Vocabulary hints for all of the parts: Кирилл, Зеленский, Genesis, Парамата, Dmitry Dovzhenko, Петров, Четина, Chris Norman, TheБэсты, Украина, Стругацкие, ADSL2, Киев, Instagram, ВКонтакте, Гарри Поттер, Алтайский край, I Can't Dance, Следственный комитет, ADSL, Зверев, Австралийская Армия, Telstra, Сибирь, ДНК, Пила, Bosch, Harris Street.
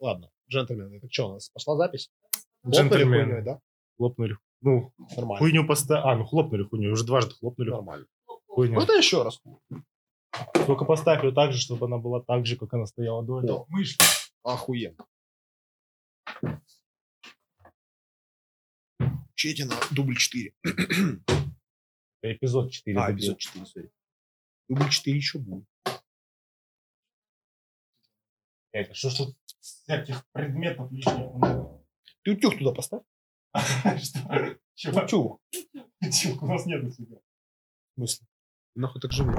Ладно, джентльмены, это что у нас? Пошла запись? Джентльмены. Хлопнули, да? Хлопнули. Ну, нормально. Хуйню поставили. А, ну хлопнули хуйню, уже дважды хлопнули. Нормально. Хуйню. Ну, это еще раз. Только поставь ее так же, чтобы она была так же, как она стояла до этого. Мышь. Охуенно. Четина, дубль 4. Эпизод 4. А, эпизод 4, сори. Дубль 4 еще будет. Это что ж тут всяких предметов лишних много? Ты утюг туда поставь. Что? Чего? Утюг. Утюг у нас нет у тебя. В смысле? Нахуй так живу.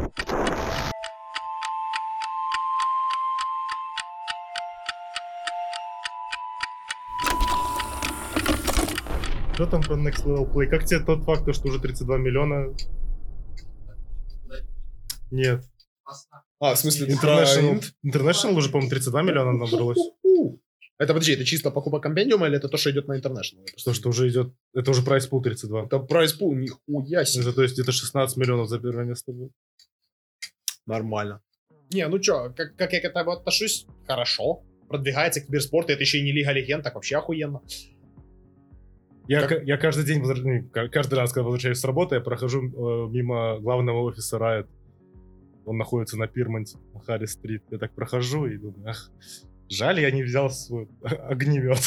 Что там про Next Level Play? Как тебе тот факт, что уже 32 миллиона? Нет. А, в смысле, International уже, по-моему, 32 миллиона набралось. Это, подожди, это чисто покупка компендиума или это то, что идет на International? То, что уже идет, это уже прайс пул 32. Это прайс пул, нихуя себе. Это, то есть где-то 16 миллионов за первое место будет. Нормально. Не, ну что, как я к этому отношусь? Хорошо. Продвигается киберспорт, и это еще и не Лига Легенд, так вообще охуенно. Я каждый день, каждый раз, когда возвращаюсь с работы, я прохожу мимо главного офиса Riot. Он находится на Pirmonte, на Harris-street. Я так прохожу и думаю, ах, жаль, я не взял свой огнемет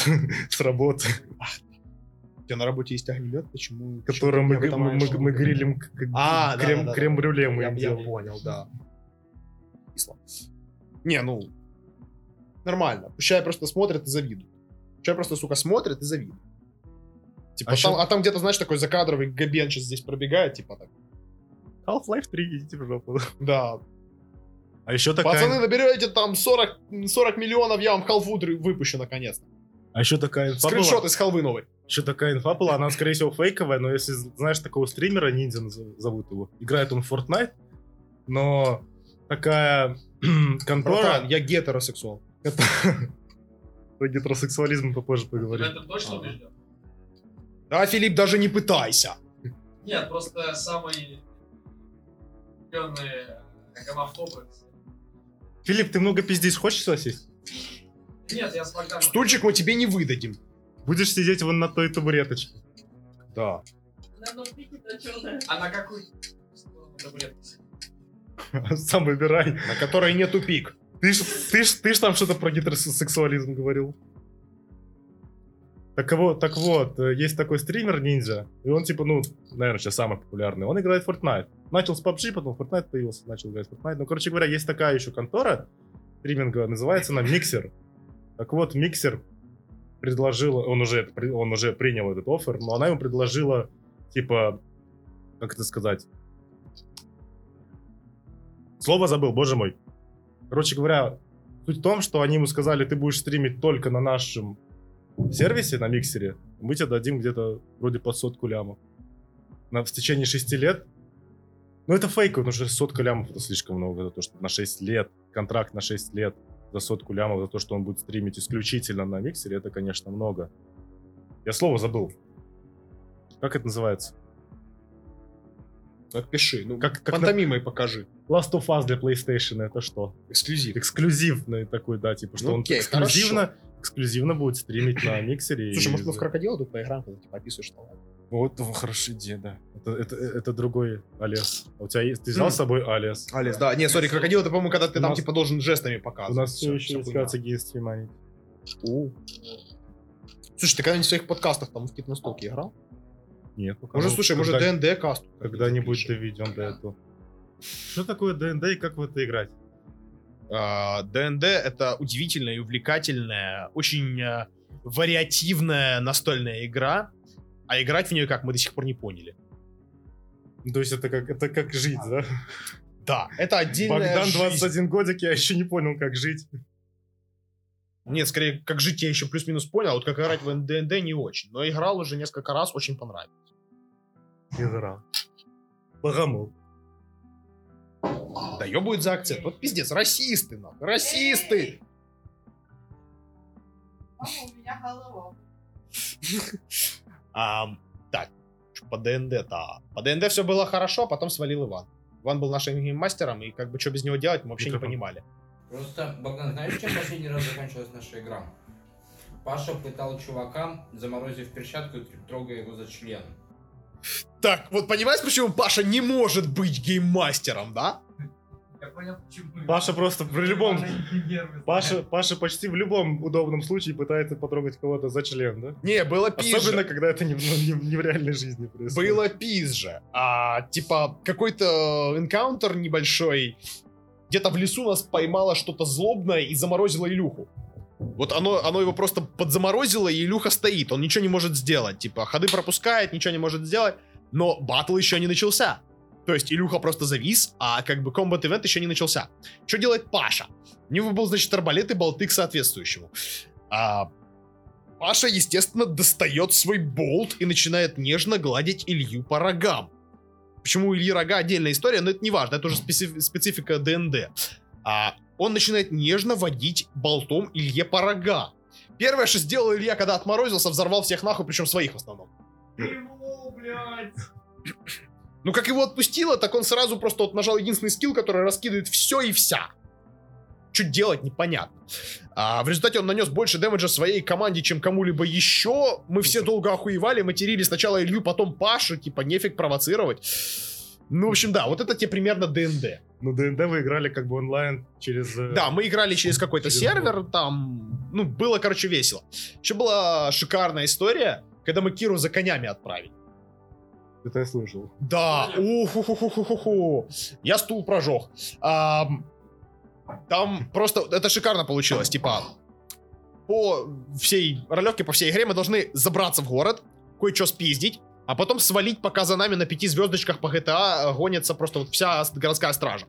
с работы. У тебя на работе есть огнемет? Почему? Которым мы грилим крем-брюле. Я понял, да. Кисло. Не, ну, нормально. Пущай просто смотрят и завидуют. Пущай просто, сука, смотрят и завидуют. Типа, там где-то, знаешь, такой закадровый габен сейчас здесь пробегает, типа так. Half-Life 3, идите в жопу. Да. А еще такая... Пацаны, наберете там 40 миллионов, я вам халфу выпущу наконец-то. А еще такая инфа скриншот была... из халвы новой. Еще такая инфа была, она, скорее всего, фейковая, но если, знаешь, такого стримера, Ninja зовут его, играет он в Fortnite, но такая контора... Братан, я гетеросексуал. Про гетеросексуализм попозже поговорим. Ты в этом точно убежден? Да, Филипп, даже не пытайся. Нет, просто самый... Гомофобы. Филипп, ты много пиздишь, хочешь сосиски? Нет, я с Богданом. Стульчик мы тебе не выдадим. Будешь сидеть вон на той табуреточке. Да. А на какую табуретку? Сам выбирай. На которой нету пик. Ты ж там что-то про гетеросексуализм говорил. Так вот, есть такой стример Ninja, и он типа, ну, наверное, сейчас самый популярный, он играет в Fortnite. Начал с PUBG, потом Fortnite появился, начал играть в Fortnite. Ну, короче говоря, есть такая еще контора стриминговая, называется она Mixer. Так вот, Mixer предложила, он уже принял этот оффер, но она ему предложила, типа, как это сказать? Слово забыл, боже мой. Короче говоря, суть в том, что они ему сказали, ты будешь стримить только на нашем... в сервисе на миксере, мы тебе дадим где-то вроде под 100 лямов. В течение 6 лет. Ну, это фейк, потому что 100 лямов это слишком много за то, что на 6 лет, контракт на 6 лет за 100 лямов, за то, что он будет стримить исключительно на миксере, это, конечно, много. Я слово забыл. Как это называется? Напиши, ну, как пантомимой покажи. Last of Us для PlayStation, это что? Эксклюзив. Эксклюзивный такой, да, типа, что ну, окей, он эксклюзивно будет стримить на миксере. Слушай, может, мы в крокодила тут поиграем, когда типа описываешь талант? Вот, хорошая идея, да. Это другой Алиас. А у тебя есть, ты взял с собой Алиас? Алиас, да. Не, сори, крокодил, это, по-моему, когда ты там, типа, должен жестами показывать. У нас все еще искаться гейстри манит. Слушай, ты когда-нибудь в своих подкастах там в какие-то настолки играл? Нет. Может, слушай, может, D&D каст? Когда-нибудь доведем до этого. Что такое D&D и как в это играть? D&D — это удивительная и увлекательная, очень вариативная настольная игра, а играть в нее как, мы до сих пор не поняли. То есть это как жить, да? Да, это отдельная Богдан, жизнь. 21 годик, я еще не понял, как жить. Нет, скорее, как жить я еще плюс-минус понял, а вот как играть в D&D не очень. Но играл уже несколько раз, очень понравилось. Играл. Богомол. Да ёбают за акцент. Вот пиздец, расисты, нахуй, расисты! Мама, у меня голова. Так, по ДНД-то. По ДНД все было хорошо, потом свалил Иван. Иван был нашим гейммастером, и как бы что без него делать, мы вообще не понимали. Просто, Богдан, знаешь, чем последний раз заканчивалась наша игра? Паша пытал чувака, заморозив перчатку и трогая его за член. Так, вот понимаешь, почему Паша не может быть гейммастером, да? Я понял, почему. Паша просто при любом... Паша почти в любом удобном случае пытается потрогать кого-то за член, да? Не, было пизже. Особенно, когда это не в реальной жизни происходит. Было пизже. А, типа, какой-то энкаунтер небольшой. Где-то в лесу нас поймало что-то злобное и заморозило Илюху. Вот оно его просто подзаморозило, и Илюха стоит. Он ничего не может сделать. Типа, ходы пропускает, ничего не может сделать. Но батл еще не начался. То есть Илюха просто завис, а как бы комбат-эвент еще не начался. Что делает Паша? У него был, значит, арбалет и болты к соответствующему. А Паша, естественно, достает свой болт и начинает нежно гладить Илью по рогам. Почему у Ильи рога — отдельная история, но это не важно, это уже специфика ДНД. А он начинает нежно водить болтом Илье по рогам. Первое, что сделал Илья, когда отморозился, взорвал всех нахуй, причем своих в основном. Его, блядь. Ну, как его отпустило, так он сразу просто вот нажал единственный скилл, который раскидывает все и вся. Что делать, непонятно. А в результате он нанес больше дэмэджа своей команде, чем кому-либо еще. Мы все долго охуевали, материли сначала Илью, потом Пашу. Типа, нефиг провоцировать. Ну, в общем, да, вот это тебе примерно ДНД. Ну, ДНД вы играли как бы онлайн через... Да, мы играли через какой-то сервер, там... Ну, было, короче, весело. Еще была шикарная история, когда мы Киру за конями отправили. Это я слышал. Да, уху-ху-ху-ху-ху-ху. Я стул прожег. Там просто, это шикарно получилось, типа, по всей ролевке, по всей игре мы должны забраться в город, кое-что спиздить, а потом свалить, пока за нами на 5 звездочках по GTA гонится просто вот вся городская стража.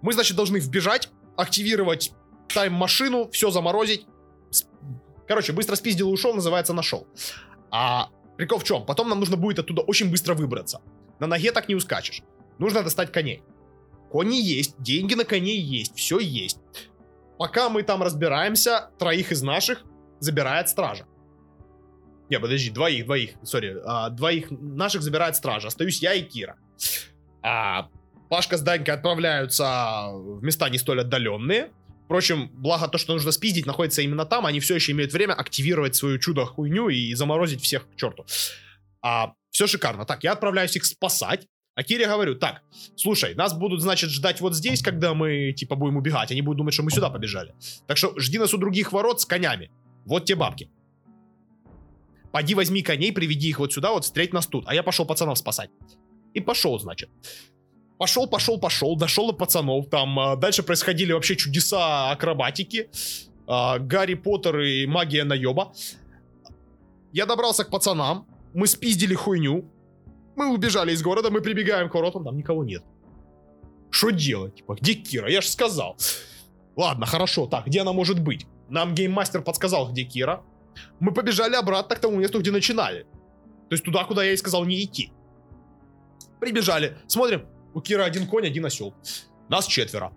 Мы, значит, должны вбежать, активировать тайм-машину, все заморозить. Короче, быстро спиздил и ушел, называется, нашел. А прикол в чем? Потом нам нужно будет оттуда очень быстро выбраться. На ноге так не ускачешь. Нужно достать коней. Кони есть, деньги на коней есть, все есть. Пока мы там разбираемся, 3 из наших забирает стража. Не, подожди, двоих наших забирает стража. Остаюсь я и Кира. А Пашка с Данькой отправляются в места не столь отдаленные. Впрочем, благо то, что нужно спиздить, находится именно там. Они все еще имеют время активировать свою чудо-хуйню и заморозить всех к черту. А все шикарно. Так, я отправляюсь их спасать. А Кире говорю: так, слушай, нас будут, значит, ждать вот здесь, когда мы, типа, будем убегать. Они будут думать, что мы сюда побежали. Так что жди нас у других ворот с конями. Вот те бабки. Пойди возьми коней, приведи их вот сюда, вот встреть нас тут. А я пошел пацанов спасать. И пошел, значит. Пошел, дошел до пацанов. Там дальше происходили вообще чудеса акробатики. Гарри Поттер и магия наеба. Я добрался к пацанам. Мы спиздили хуйню. Мы убежали из города, мы прибегаем к воротам, там никого нет. Что делать? Типа, где Кира? Я же сказал. Ладно, хорошо, так, где она может быть? Нам гейммастер подсказал, где Кира. Мы побежали обратно к тому месту, где начинали. То есть туда, куда я ей сказал не идти. Прибежали, смотрим, у Киры 1 конь, 1 осел. Нас 4.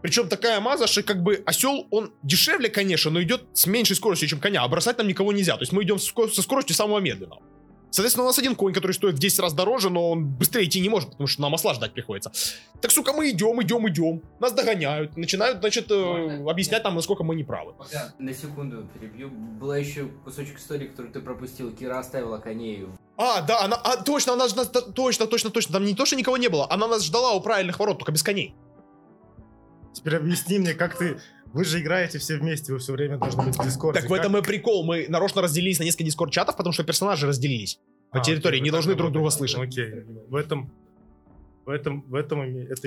Причем такая маза, что как бы осел, он дешевле, конечно, но идет с меньшей скоростью, чем коня. А бросать нам никого нельзя, то есть мы идем со скоростью самого медленного. Соответственно, у нас 1 конь, который стоит в 10 раз дороже, но он быстрее идти не может, потому что нам осла ждать приходится. Так, сука, мы идем. Нас догоняют, начинают, значит, объяснять нам, насколько мы неправы. На секунду перебью. Была еще кусочек истории, который ты пропустил. Кира оставила коней. А, да, она, точно, она ждала, точно. Там не то, что никого не было. Она нас ждала у правильных ворот, только без коней. Теперь объясни мне, как ты... Вы же играете все вместе, вы все время должны быть в Discord. Так в этом и прикол, мы нарочно разделились на несколько Discord-чатов, потому что персонажи разделились по территории, окей, не должны друг друга слышать. Окей, в этом это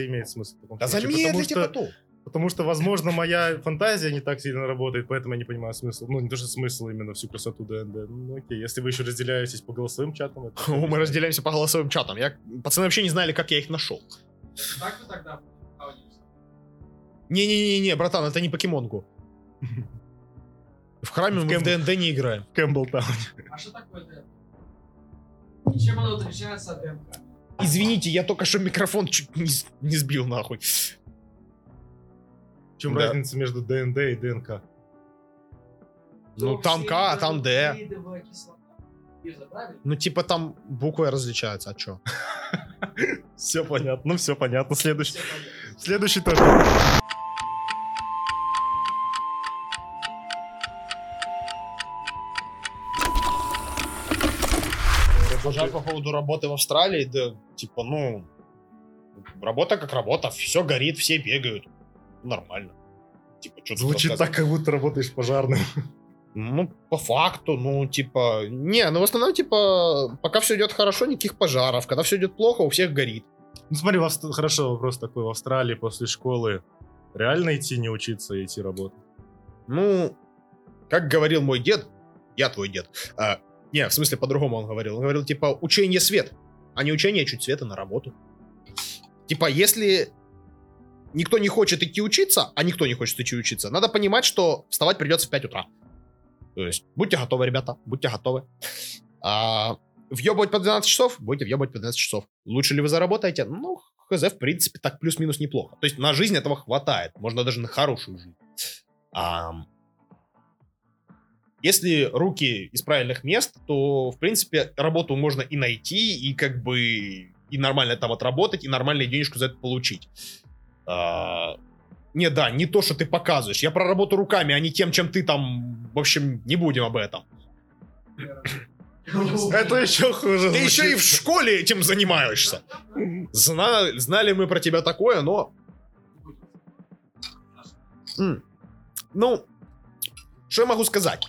имеет смысл. Да замедлите потом. Потому что, возможно, моя фантазия не так сильно работает, поэтому я не понимаю смысл. Ну, не то, что смысл, именно всю красоту ДНД. Ну, окей, если вы еще разделяетесь по голосовым чатам. Мы разделяемся по голосовым чатам. Пацаны вообще не знали, как я их нашел. Так вы тогда... Не, братан, это не покемонку. В храме мы в ДНД не играем. В Campbell-Town. А что такое ДНД? Чем оно отличается от ДНД? Извините, я только что микрофон чуть не сбил нахуй. В чем разница между ДНД и ДНК? Ну там К, а там Д. Ну типа там буквы различаются, а чё? Все понятно, следующий тоже. Пожалуй, по поводу работы в Австралии, да, типа, ну, работа как работа, все горит, все бегают, нормально. Типа, что звучит так, как будто работаешь пожарным. Ну, по факту, ну, типа, не, ну, в основном, типа, пока все идет хорошо, никаких пожаров, когда все идет плохо, у всех горит. Ну, смотри, хорошо, вопрос такой, в Австралии после школы реально идти не учиться и идти работать? Ну, как говорил мой дед, я твой дед, не, в смысле, по-другому он говорил, типа, учение свет, а не учение чуть света на работу. Типа, если никто не хочет идти учиться, надо понимать, что вставать придется в 5 утра. То есть, будьте готовы, ребята, будьте готовы. Въебывать по 12 часов? Будете въебывать по 12 часов. Лучше ли вы заработаете? Ну, хз, в принципе, так плюс-минус неплохо. То есть, на жизнь этого хватает. Можно даже на хорошую жизнь. Если руки из правильных мест, то, в принципе, работу можно и найти, и как бы и нормально там отработать, и нормальную денежку за это получить. Не, да, не то, что ты показываешь. Я про работу руками, а не тем, чем ты там... В общем, не будем об этом. Это еще хуже. Ты еще и в школе этим занимаешься. Знали мы про тебя такое, но... Ну, что я могу сказать?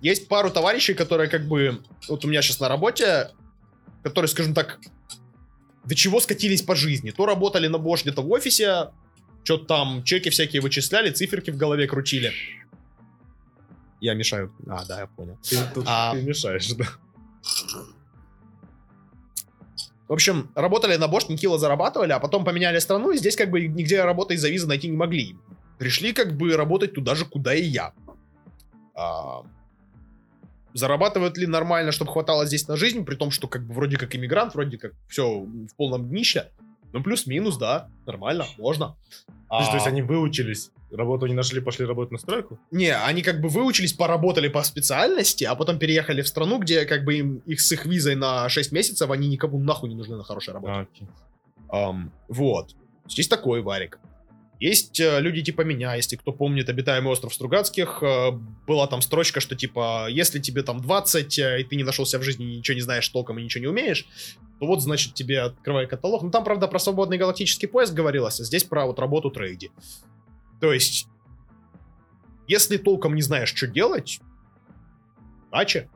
Есть пару товарищей, которые как бы... Вот у меня сейчас на работе, которые, скажем так, до чего скатились по жизни. То работали на Bosch где-то в офисе, что-то там чеки всякие вычисляли, циферки в голове крутили. Я мешаю. Да, я понял. Ты мешаешь, да. В общем, работали на Bosch, Никила зарабатывали, а потом поменяли страну, и здесь как бы нигде работы из-за визы найти не могли. Пришли как бы работать туда же, куда и я. Зарабатывают ли нормально, чтобы хватало здесь на жизнь, при том, что как бы вроде как иммигрант, вроде как все в полном днище. Ну, плюс-минус, да, нормально, можно. То есть они выучились, работу не нашли, пошли работать на стройку? Не, они как бы выучились, поработали по специальности, а потом переехали в страну, где как бы им их с их визой на 6 месяцев, они никому нахуй не нужны на хорошей работе. Вот. Здесь такой варик. Есть люди типа меня, если кто помнит «Обитаемый остров Стругацких», была там строчка, что типа, если тебе там 20, и ты не нашел себя в жизни, ничего не знаешь толком и ничего не умеешь, то вот, значит, тебе открывай каталог. Ну, там, правда, про свободный галактический поезд говорилось, а здесь про вот работу трейди. То есть, если толком не знаешь, что делать, иначе.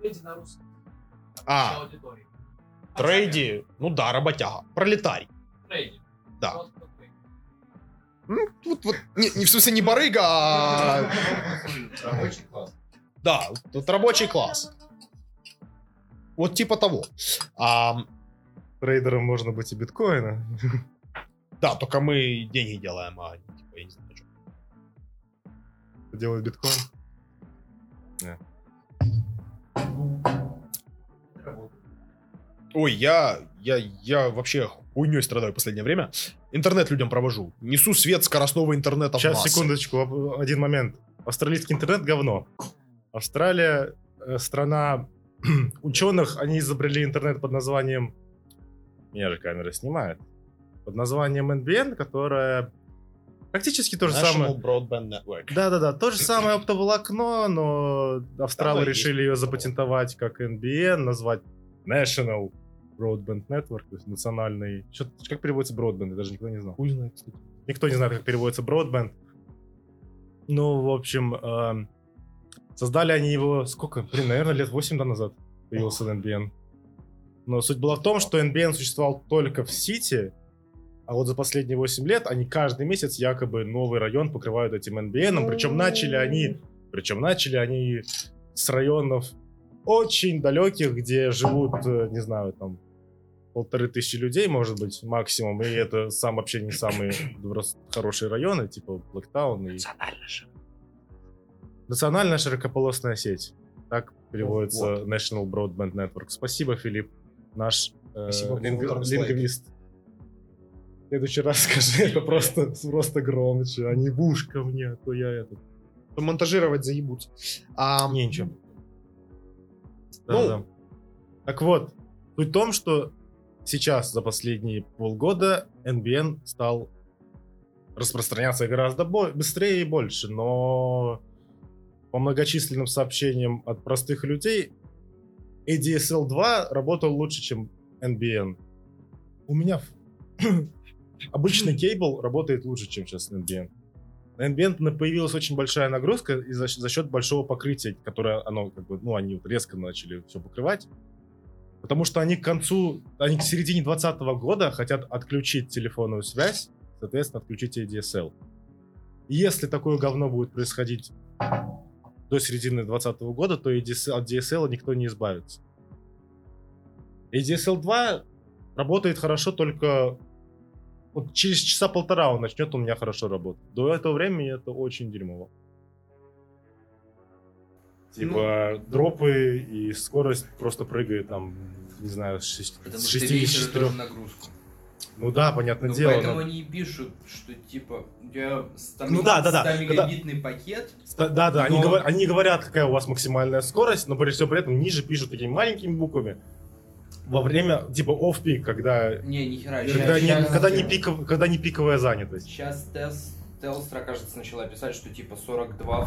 Трейди на русском. Трейди, ну да, работяга, пролетарий. Трейди. Да. Ну, вот, не в смысле не барыга, а... Рабочий класс. Да, вот рабочий класс. Вот типа того. Трейдером можно быть и биткоина. Да, только мы деньги делаем, а типа, я не знаю, что. Что делает биткоин? Yeah. Ой, я вообще хуйней страдаю в последнее время. Интернет людям провожу. Несу свет скоростного интернета в массы. Сейчас, секундочку, один момент. Австралийский интернет — говно. Австралия — страна ученых. Они изобрели интернет под названием... Меня же камера снимает. Под названием NBN, которая практически то же самое... National Broadband Network. Да-да-да, то же самое оптоволокно, но австралы решили ее запатентовать как NBN, назвать National Broadband Network, то есть национальный... Как переводится broadband? Я даже никто не знал. Хуй знает, кстати. Никто не знает, как переводится broadband. Ну, в общем, создали они его... Сколько? Наверное, лет 8 назад появился NBN. Но суть была в том, что NBN существовал только в Сити, а вот за последние 8 лет они каждый месяц якобы новый район покрывают этим NBN, причем начали они с районов очень далеких, где живут, не знаю, там 1500 людей, может быть, максимум. И это сам вообще не самые хорошие районы, типа Блэктаун. Национальная широкополосная сеть. Так переводится вот. National Broadband Network. Спасибо, Филипп, наш лингвист. В следующий раз скажи это просто громче, а не буш ко мне, а то я этот. Монтажировать заебутся. Не, ничего. Да. Так вот, суть в том, что сейчас, за последние полгода, NBN стал распространяться гораздо быстрее и больше, но по многочисленным сообщениям от простых людей ADSL2 работал лучше, чем NBN. У меня обычный кейбл работает лучше, чем сейчас NBN. На NBN появилась очень большая нагрузка за счет большого покрытия, которое оно, как бы, ну, они резко начали все покрывать. Потому что они к середине 2020 года хотят отключить телефонную связь, соответственно, отключить ADSL. И если такое говно будет происходить до середины 2020 года, то от ADSL никто не избавится. ADSL 2 работает хорошо только... Вот через часа полтора он начнет у меня хорошо работать. До этого времени это очень дерьмово. Типа дропы и скорость просто прыгает там, не знаю, с 64. Ну да, понятное дело. Поэтому они пишут, что типа у тебя 100 мегабитный пакет. Да-да, они говорят, какая у вас максимальная скорость, но при всем при этом ниже пишут такими маленькими буквами. Во время, типа, офф-пик, когда... Не, нихера. Когда не пиковая занятость. Сейчас Telstra, кажется, начала писать, что типа 42...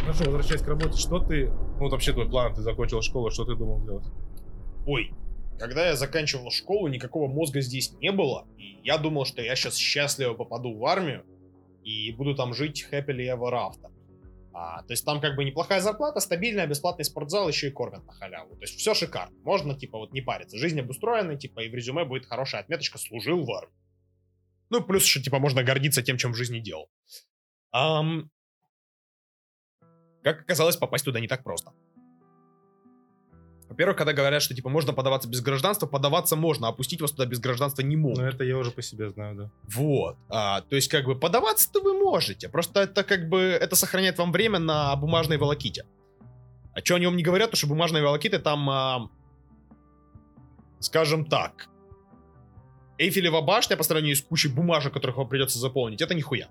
Хорошо, возвращаясь к работе, что ты... Вот вообще твой план, ты закончил школу, что ты думал делать? Ой. Когда я заканчивал школу, никакого мозга здесь не было. И я думал, что я сейчас счастливо попаду в армию. И буду там жить happily ever after. То есть там как бы неплохая зарплата, стабильная, бесплатный спортзал, еще и кормят на халяву. То есть все шикарно. Можно типа вот не париться. Жизнь обустроена, типа и в резюме будет хорошая отметочка «служил в армии». Ну плюс еще типа можно гордиться тем, чем в жизни делал. Как оказалось, попасть туда не так просто. Во-первых, когда говорят, что типа можно подаваться без гражданства, подаваться можно, а пустить вас туда без гражданства не могут. Ну, это я уже по себе знаю, да. Вот. То есть, как бы, подаваться-то вы можете. Просто это как бы, это сохраняет вам время на бумажной волоките. А что они вам не говорят, то что бумажные волокиты там, скажем так, Эйфелева башня по сравнению с кучей бумажек, которых вам придется заполнить, это нихуя.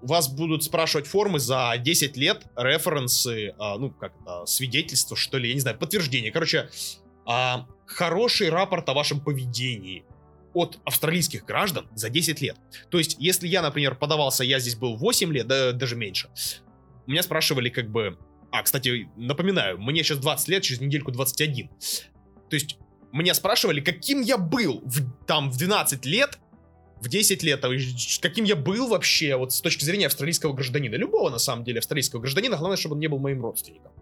У вас будут спрашивать формы за 10 лет, референсы, ну, как это, свидетельство, что ли, я не знаю, подтверждение. Короче, хороший рапорт о вашем поведении от австралийских граждан за 10 лет. То есть, если я, например, подавался, я здесь был 8 лет, да, даже меньше, у меня спрашивали как бы... кстати, напоминаю, мне сейчас 20 лет, через недельку 21. То есть, меня спрашивали, каким я был в 12 лет, в 10 лет, каким я был вообще, вот с точки зрения австралийского гражданина. Любого, на самом деле, австралийского гражданина. Главное, чтобы он не был моим родственником.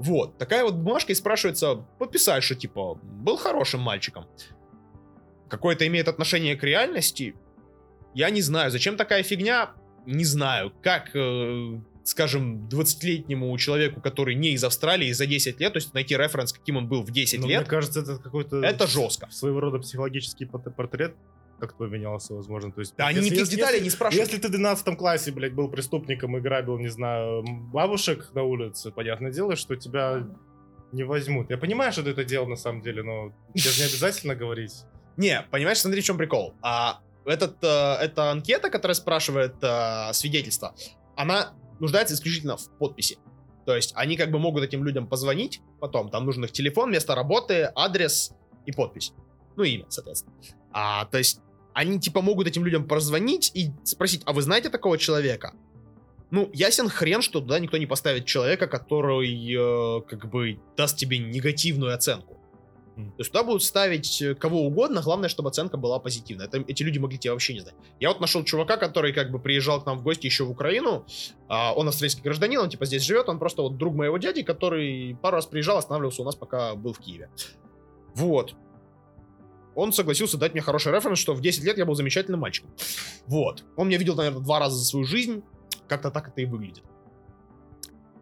Вот. Такая вот бумажка и спрашивается, подписать, что, типа, был хорошим мальчиком. Какое-то имеет отношение к реальности? Я не знаю. Зачем такая фигня? Не знаю. Как, скажем, 20-летнему человеку, который не из Австралии, за 10 лет, то есть найти референс, каким он был в 10 лет. Мне кажется, это какой-то... Это жестко. Своего рода психологический портрет. Как-то поменялся, возможно. То есть, да, они никаких деталей не спрашивают. Если ты в 12 классе, блядь, был преступником и грабил, не знаю, бабушек на улице, понятное дело, что тебя не возьмут. Я понимаю, что ты это делал на самом деле, но тебе же не обязательно говорить. Не, понимаешь, смотри, в чем прикол. Эта анкета, которая спрашивает свидетельство, она нуждается исключительно в подписи. То есть они как бы могут этим людям позвонить потом. Там нужен их телефон, место работы, адрес и подпись. Ну и имя, соответственно. То есть они типа могут этим людям прозвонить и спросить, а вы знаете такого человека? Ну, ясен хрен, что туда никто не поставит человека, который как бы даст тебе негативную оценку. То есть туда будут ставить кого угодно, главное, чтобы оценка была позитивная. Эти люди могли тебя вообще не знать. Я вот нашел чувака, который как бы приезжал к нам в гости еще в Украину. Он австралийский гражданин, он типа здесь живет, он просто вот друг моего дяди, который пару раз приезжал, останавливался у нас, пока был в Киеве. Вот. Он согласился дать мне хороший референс, что в 10 лет я был замечательным мальчиком. Вот. Он меня видел, наверное, 2 раза за свою жизнь. Как-то так это и выглядит.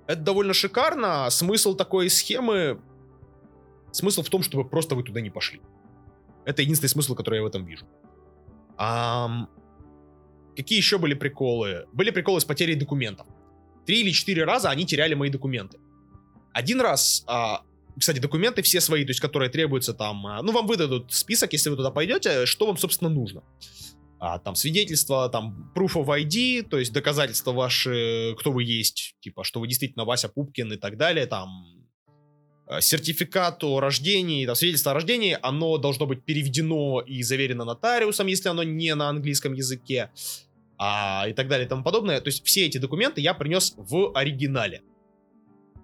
Это довольно шикарно. Смысл такой схемы... Смысл в том, чтобы просто вы туда не пошли. Это единственный смысл, который я в этом вижу. Какие еще были приколы? Были приколы с потерей документов. 3 или 4 раза они теряли мои документы. 1 раз... Кстати, документы все свои, то есть, которые требуются там... Ну, вам выдадут список, если вы туда пойдете, что вам, собственно, нужно. Там свидетельство, там proof of ID, то есть доказательства ваши, кто вы есть, типа, что вы действительно Вася Пупкин и так далее, там... сертификат о рождении, там, свидетельство о рождении, оно должно быть переведено и заверено нотариусом, если оно не на английском языке, и так далее и тому подобное. То есть все эти документы я принес в оригинале.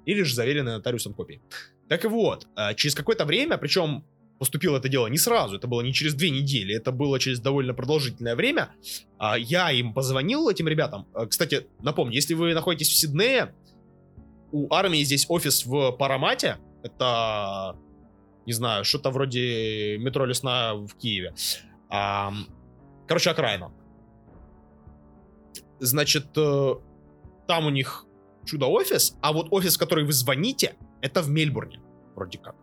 Или же заверенные нотариусом копии. Так вот, через какое-то время, причем поступило это дело не сразу, это было не через 2 недели, это было через довольно продолжительное время, я им позвонил, этим ребятам. Кстати, напомню, если вы находитесь в Сиднее, у армии здесь офис в Парамате, это, не знаю, что-то вроде метро Лесная в Киеве. Короче, окраина. Значит, там у них чудо-офис, а вот офис, в который вы звоните, это в Мельбурне, вроде как.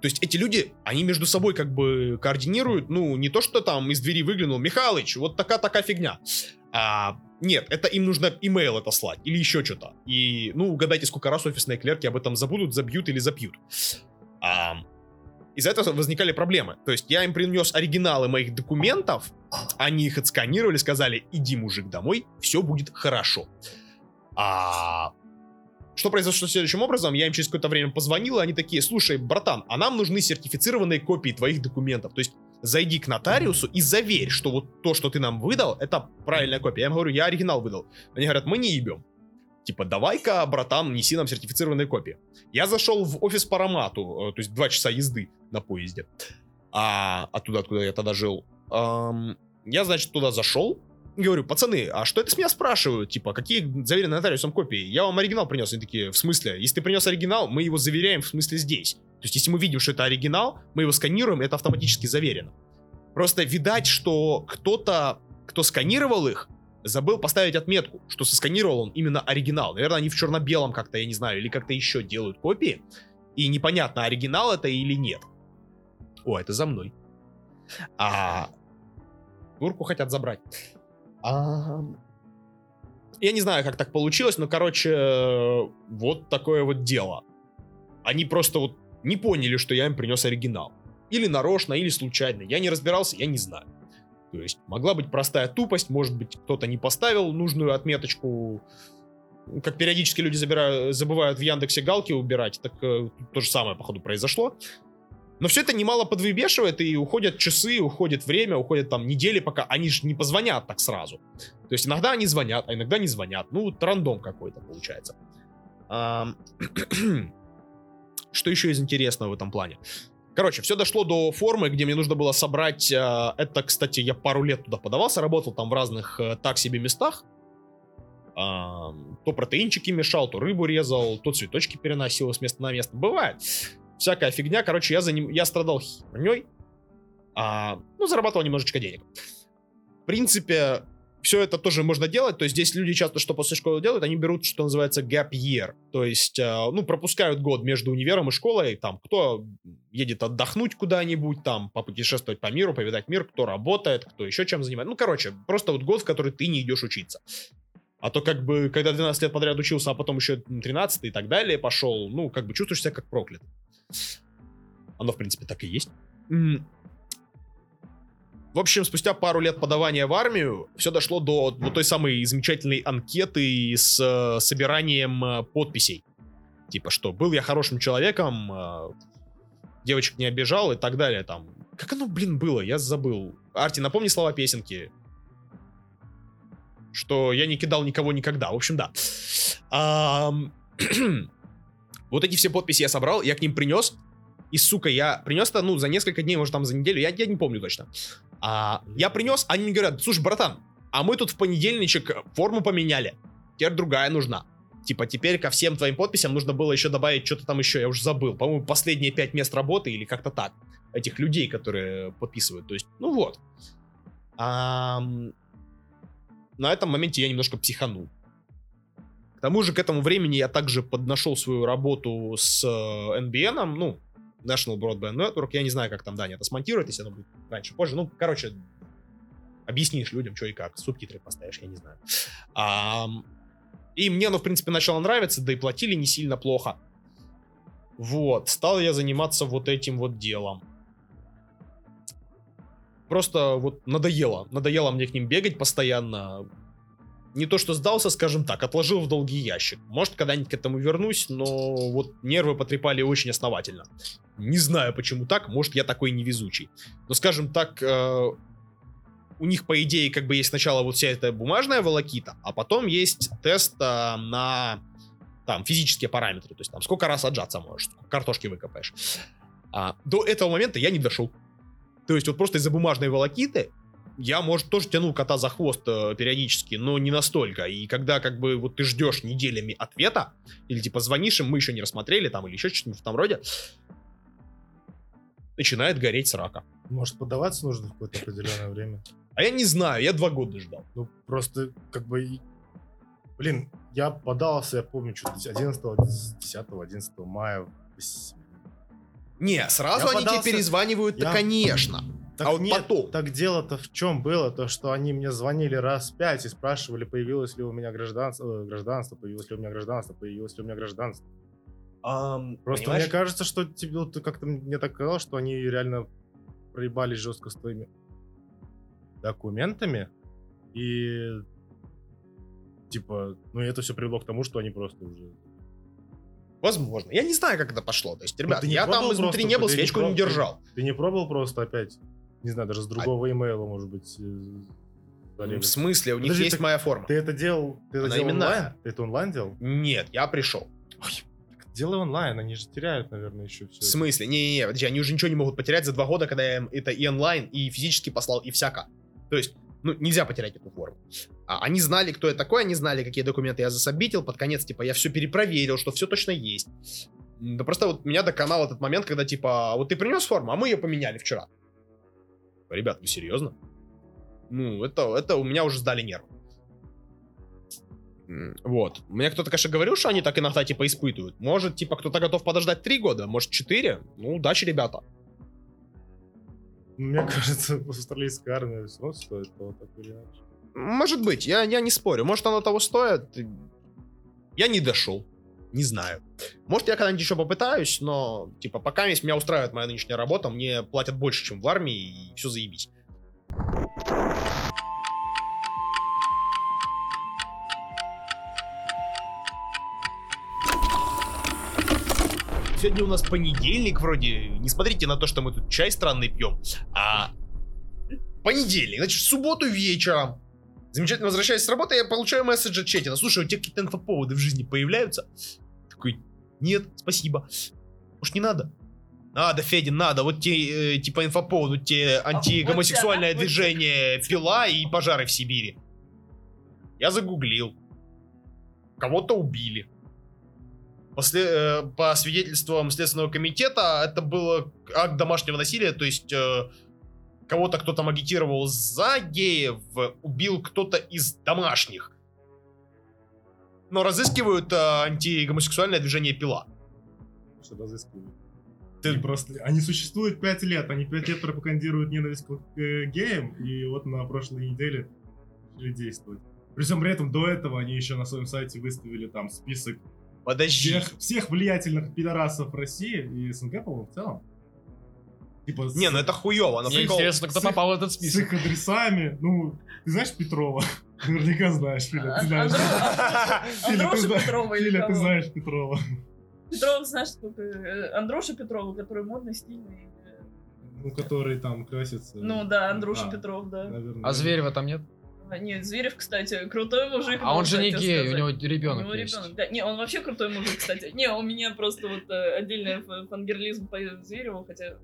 То есть эти люди, они между собой как бы координируют, ну, не то, что там из двери выглянул Михалыч, вот такая-такая фигня. Нет, это им нужно имейл отослать или еще что-то. И, ну, угадайте, сколько раз офисные клерки об этом забудут, забьют или запьют. Из-за этого возникали проблемы. То есть я им принес оригиналы моих документов, они их отсканировали, сказали: иди, мужик, домой, все будет хорошо. Что произошло следующим образом? Я им через какое-то время позвонил, и они такие: слушай, братан, а нам нужны сертифицированные копии твоих документов. То есть зайди к нотариусу и заверь, что вот то, что ты нам выдал, это правильная копия. Я им говорю: я оригинал выдал. Они говорят: мы не ебем. Типа, давай-ка, братан, неси нам сертифицированные копии. Я зашел в офис Парамату, то есть 2 часа езды на поезде. Оттуда, откуда я тогда жил. Я, значит, туда зашел. Говорю: пацаны, а что это с меня спрашивают? Типа, какие заверены нотариусом копии? Я вам оригинал принес. Они такие: в смысле? Если ты принес оригинал, мы его заверяем, в смысле, здесь. То есть, если мы видим, что это оригинал, мы его сканируем, это автоматически заверено. Просто видать, что кто-то, кто сканировал их, забыл поставить отметку, что сосканировал он именно оригинал. Наверное, они в черно-белом как-то, я не знаю, или как-то еще делают копии. И непонятно, оригинал это или нет. О, это за мной. Турку хотят забрать. Я не знаю, как так получилось, но, короче, вот такое вот дело. Они просто вот не поняли, что я им принес оригинал. Или нарочно, или случайно. Я не разбирался, я не знаю. То есть могла быть простая тупость, может быть, кто-то не поставил нужную отметочку. Как периодически люди забывают в Яндексе галки убирать, так то же самое, походу, произошло. Но все это немало подвыбешивает, и уходят часы, уходит время, уходят там недели, пока они же не позвонят так сразу. То есть иногда они звонят, а иногда не звонят. Ну, вот рандом какой-то получается. Что еще из интересного в этом плане? Короче, все дошло до формы, где мне нужно было собрать... Это, кстати, я пару лет туда подавался, работал там в разных так себе местах. То протеинчики мешал, то рыбу резал, то цветочки переносил с места на место. Бывает. Всякая фигня. Короче, я страдал херней. Зарабатывал немножечко денег. В принципе, все это тоже можно делать. То есть здесь люди часто что после школы делают? Они берут, что называется, gap year. То есть, пропускают год между универом и школой. Там кто едет отдохнуть куда-нибудь, там попутешествовать по миру, повидать мир, кто работает, кто еще чем занимается. Просто вот год, в который ты не идешь учиться. А то как бы, когда 12 лет подряд учился, а потом еще 13 и так далее пошел, чувствуешь себя как проклят. Оно, в принципе, так и есть. В общем, спустя пару лет подавания в армию, все дошло до вот той самой замечательной анкеты с собиранием подписей. Типа, что был я хорошим человеком, девочек не обижал и так далее. Там. Как оно, было? Я забыл. Арти, напомни слова песенки. Что я не кидал никого никогда. В общем, да. Вот эти все подписи я собрал, я к ним принес. И, сука, я принес-то, за несколько дней, может, там за неделю, я не помню точно. Я принес, они мне говорят: слушай, братан, а мы тут в понедельничек форму поменяли. Теперь другая нужна. Типа, теперь ко всем твоим подписям нужно было еще добавить что-то там еще, я уже забыл. По-моему, последние 5 мест работы или как-то так. Этих людей, которые подписывают. То есть, вот. На этом моменте я немножко психанул. К тому же, к этому времени я также поднашел свою работу с NBN, National Broadband Network. Я не знаю, как там Даня это смонтирует, если оно будет раньше, позже. Объяснишь людям, что и как. Субтитры поставишь, я не знаю. И мне оно, в принципе, начало нравиться, да и платили не сильно плохо. Вот. Стал я заниматься вот этим вот делом. Просто вот надоело. Надоело мне к ним бегать постоянно. не то что сдался, скажем так, отложил в долгий ящик. Может, когда-нибудь к этому вернусь, но вот нервы потрепали очень основательно. Не знаю, почему так, может, я такой невезучий. Но, скажем так, у них, по идее, как бы есть сначала вот вся эта бумажная волокита, а потом есть тест на там физические параметры, то есть там сколько раз отжаться можешь, картошки выкопаешь. До этого момента я не дошел. То есть вот просто из-за бумажной волокиты я, может, тоже тянул кота за хвост периодически, но не настолько. И когда как бы вот ты ждешь неделями ответа, или типа звонишь им, мы еще не рассмотрели там, или еще что-нибудь в том роде, начинает гореть срака. Может, подаваться нужно в какое-то определенное время? А я не знаю, я 2 года ждал. Ну, просто как бы... Блин, я подался, я помню, что-то 11 мая. Не, сразу они тебе перезванивают, да, конечно. Так а вот нет, потом. Так дело-то в чем было? То, что они мне звонили раз 5 и спрашивали, появилось ли у меня гражданство, появилось ли у меня гражданство, появилось ли у меня гражданство. Просто понимаешь? Мне кажется, что тебе вот, как-то мне так казалось, что они реально проебались жестко с твоими документами. И типа, ну это все привело к тому, что они просто уже... Возможно. Я не знаю, как это пошло. То есть, ребят, я там изнутри не был, свечку не держал. Ты не пробовал просто опять, не знаю, даже с другого имейла, может быть, залез? В смысле? У них есть моя форма. Ты это делал онлайн? Ты это онлайн делал? Нет, я пришел. Делай онлайн, они же теряют, наверное, еще все. В смысле? Не-не-не, подожди, они уже ничего не могут потерять за 2 года, когда я им это и онлайн, и физически послал, и всяко. То есть... Ну, нельзя потерять эту форму. Они знали, кто я такой, они знали, какие документы я засоббитил. Под конец, типа, я все перепроверил, что все точно есть. Да просто вот меня доконал этот момент, когда, типа, вот ты принес форму, а мы ее поменяли вчера. Ребят, вы серьезно? Ну, это у меня уже сдали нервы. Вот. Мне кто-то, конечно, говорил, что они так иногда, типа, испытывают. Может, типа, кто-то готов подождать 3 года, может, 4. Ну, удачи, ребята. Мне кажется, австралийская армия все равно стоит того, так или иначе. Может быть, я не спорю. Может, оно того стоит. Я не дошел. Не знаю. Может, я когда-нибудь еще попытаюсь, но, типа, пока меня устраивает моя нынешняя работа, мне платят больше, чем в армии, и все заебись. Сегодня у нас понедельник вроде, не смотрите на то, что мы тут чай странный пьем, а понедельник, значит, в субботу вечером. Замечательно, возвращаясь с работы, я получаю месседж от Четина. Слушай, у тебя какие-то инфоповоды в жизни появляются? Такой, нет, спасибо. Может, не надо? Надо, Федя, надо. Вот тебе, типа, инфоповод, тебе антигомосексуальное движение Пила и пожары в Сибири. Я загуглил. Кого-то убили. По свидетельствам Следственного комитета, это был акт домашнего насилия, то есть кого-то, кто там агитировал за геев, убил кто-то из домашних. Но разыскивают антигомосексуальное движение Пила. Что разыскивают? Они просто... Они существуют 5 лет, они 5 лет пропагандируют ненависть к геям, и вот на прошлой неделе решили действовать. При всем при этом до этого они еще на своем сайте выставили там список всех влиятельных пидорасов России и СНГ, по-моему, в целом. Типа, не, ну это хуёво. Мне интересно, кто попал в этот список. С их адресами. Ну, ты знаешь Петрова? Наверняка знаешь, Филя, ты знаешь. Андроша Петрова или кого? Филя, ты знаешь Петрова. Петров, знаешь, Андроша Петрова, который модный, стильный. Ну, который там красится. Ну да, Андроша Петров, да. А Зверева там нет? Нет, Зверев, кстати, крутой мужик. А он же не гей, у него ребенок. У него ребенок, да. Не, он вообще крутой мужик, кстати. Не, у меня просто вот отдельный фангерлизм по Звереву, хотя...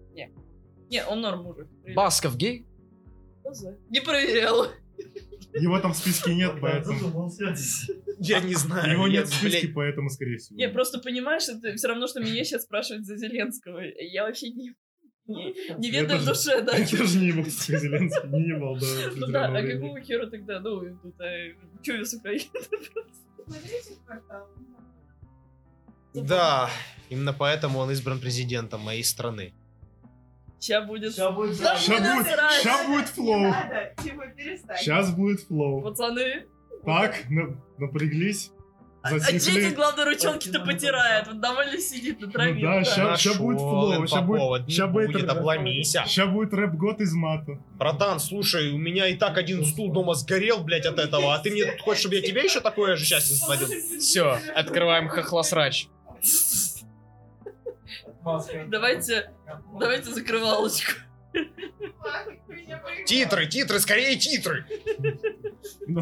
Не, он норм мужик. Басков гей? Не проверял. Его там в списке нет, поэтому... Я не знаю. Его нет в списке, поэтому, скорее всего. Не, просто понимаешь, это все равно, что меня сейчас спрашивают за Зеленского. Я вообще не ведаю в душе, да. Я тоже не ебал с Зеленским, не ебал, да. Ну да, а какого хера тогда? Ну, чуве с Украины просто. Да, именно поэтому он избран президентом моей страны. Ща будет флоу. Сейчас будет флоу. Пацаны. Так, напряглись. Дети, главное, ручонки-то потирают. Он довольно сидит на траве. Да, сейчас будет флоу. Сейчас будет обломися. Сейчас будет рэп-год из мата. Братан, слушай, у меня и так один стул дома сгорел, блядь, от этого. А ты мне хочешь, чтобы я тебе еще такое же счастье сводил? Все, открываем хохлосрач. Давайте закрывалочку. Титры, скорее титры! У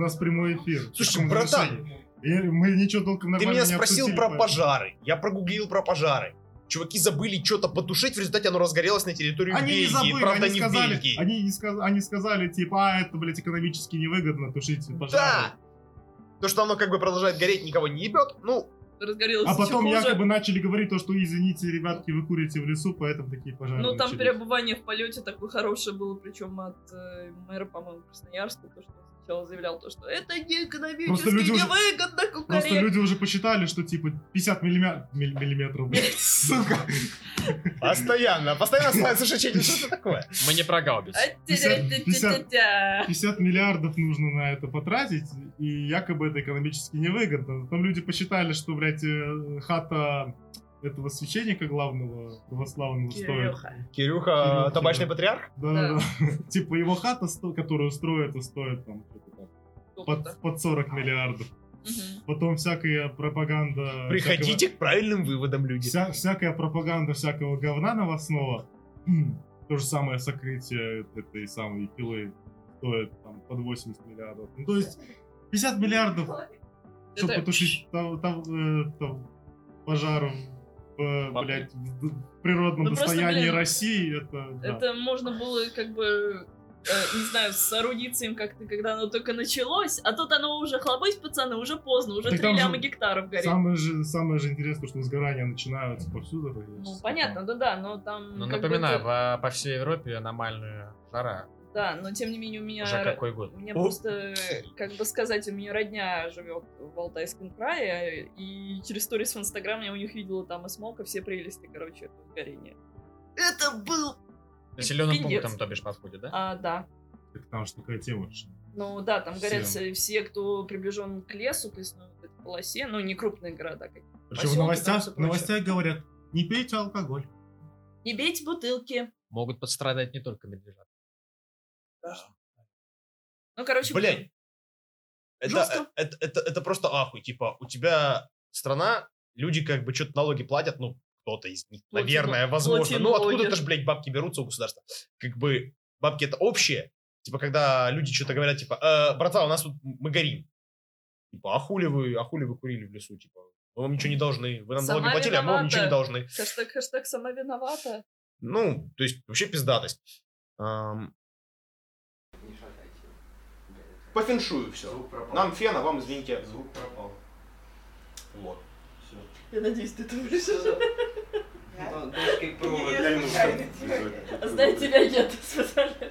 нас прямой эфир. Слушай, братан, мы ничего толком нормально не обсудили. Ты меня спросил про пожары. Я прогуглил про пожары. Чуваки забыли что-то потушить, в результате оно разгорелось на территории Бельгии. Правда, не в Бельгии. Они сказали, типа, это, блядь, экономически невыгодно тушить пожары. Да! То, что оно как бы продолжает гореть, никого не ебет, ну... А потом якобы начали говорить то, что извините, ребятки, вы курите в лесу, поэтому такие пожары. Ну там перебывание в полете такое хорошее было, причем от мэра, по-моему, Красноярска, то, что сначала заявлял, то, что это не экономически невыгодно кукурить. Просто люди уже посчитали, что типа 50 миллиметров. Сука. Постоянно становится шучить, что это такое. Мы не про гаубиц. 50 миллиардов нужно на это потратить, и якобы это экономически невыгодно. Там люди посчитали, что, блядь, хата этого священника главного православного стоит. Кирюха, табачный патриарх? Да. Типа его хата, которую строят, стоит там под 40 миллиардов. Потом всякая пропаганда... Приходите к правильным выводам, люди. Всякая пропаганда всякого говна новостного. То же самое сокрытие этой самой пилы стоит там под 80 миллиардов. Ну, то есть 50 миллиардов... Чтобы потушить там пожар в природном достоянии просто, России, это можно было как бы, не знаю, соорудиться им как-то, когда оно только началось, а тут оно уже хлобысь, пацаны, уже поздно, уже 3 ляма гектаров горит. Самое же интересное, что сгорания начинаются повсюду. Ну, понятно, да, но там... Ну, напоминаю, по всей Европе аномальная жара. Да, но тем не менее у меня родня живет в Алтайском крае, и через сторис в Инстаграм я у них видела там и смог, и все прелести, короче, этого горения. Это был населенным пунктом, то бишь, подходит, да? А, да. Потому что такая тема. Ну да, там горят все, кто приближен к лесу, к лесной полосе, ну не крупные города. Причем в новостях говорят, не пейте алкоголь. Не бейте бутылки. Могут пострадать не только медвежата. Ну, короче, блядь, это просто ахуй, типа, у тебя страна, люди как бы что-то налоги платят, ну, кто-то из них, наверное, возможно, ну, откуда-то ж, блядь, бабки берутся у государства, как бы, бабки это общие, типа, когда люди что-то говорят, типа, братан, у нас тут, мы горим, типа, а хули вы курили в лесу, типа, мы вам ничего не должны, вы нам налоги платили, а мы вам ничего не должны. Хэштег сама виновата. Ну, то есть, вообще пиздатость. По феншую все. Нам фен, а вам, извините. Звук пропал. Вот. Все. Я надеюсь, ты это вырежешь. Дочкой провода. Знаете, тебя нет.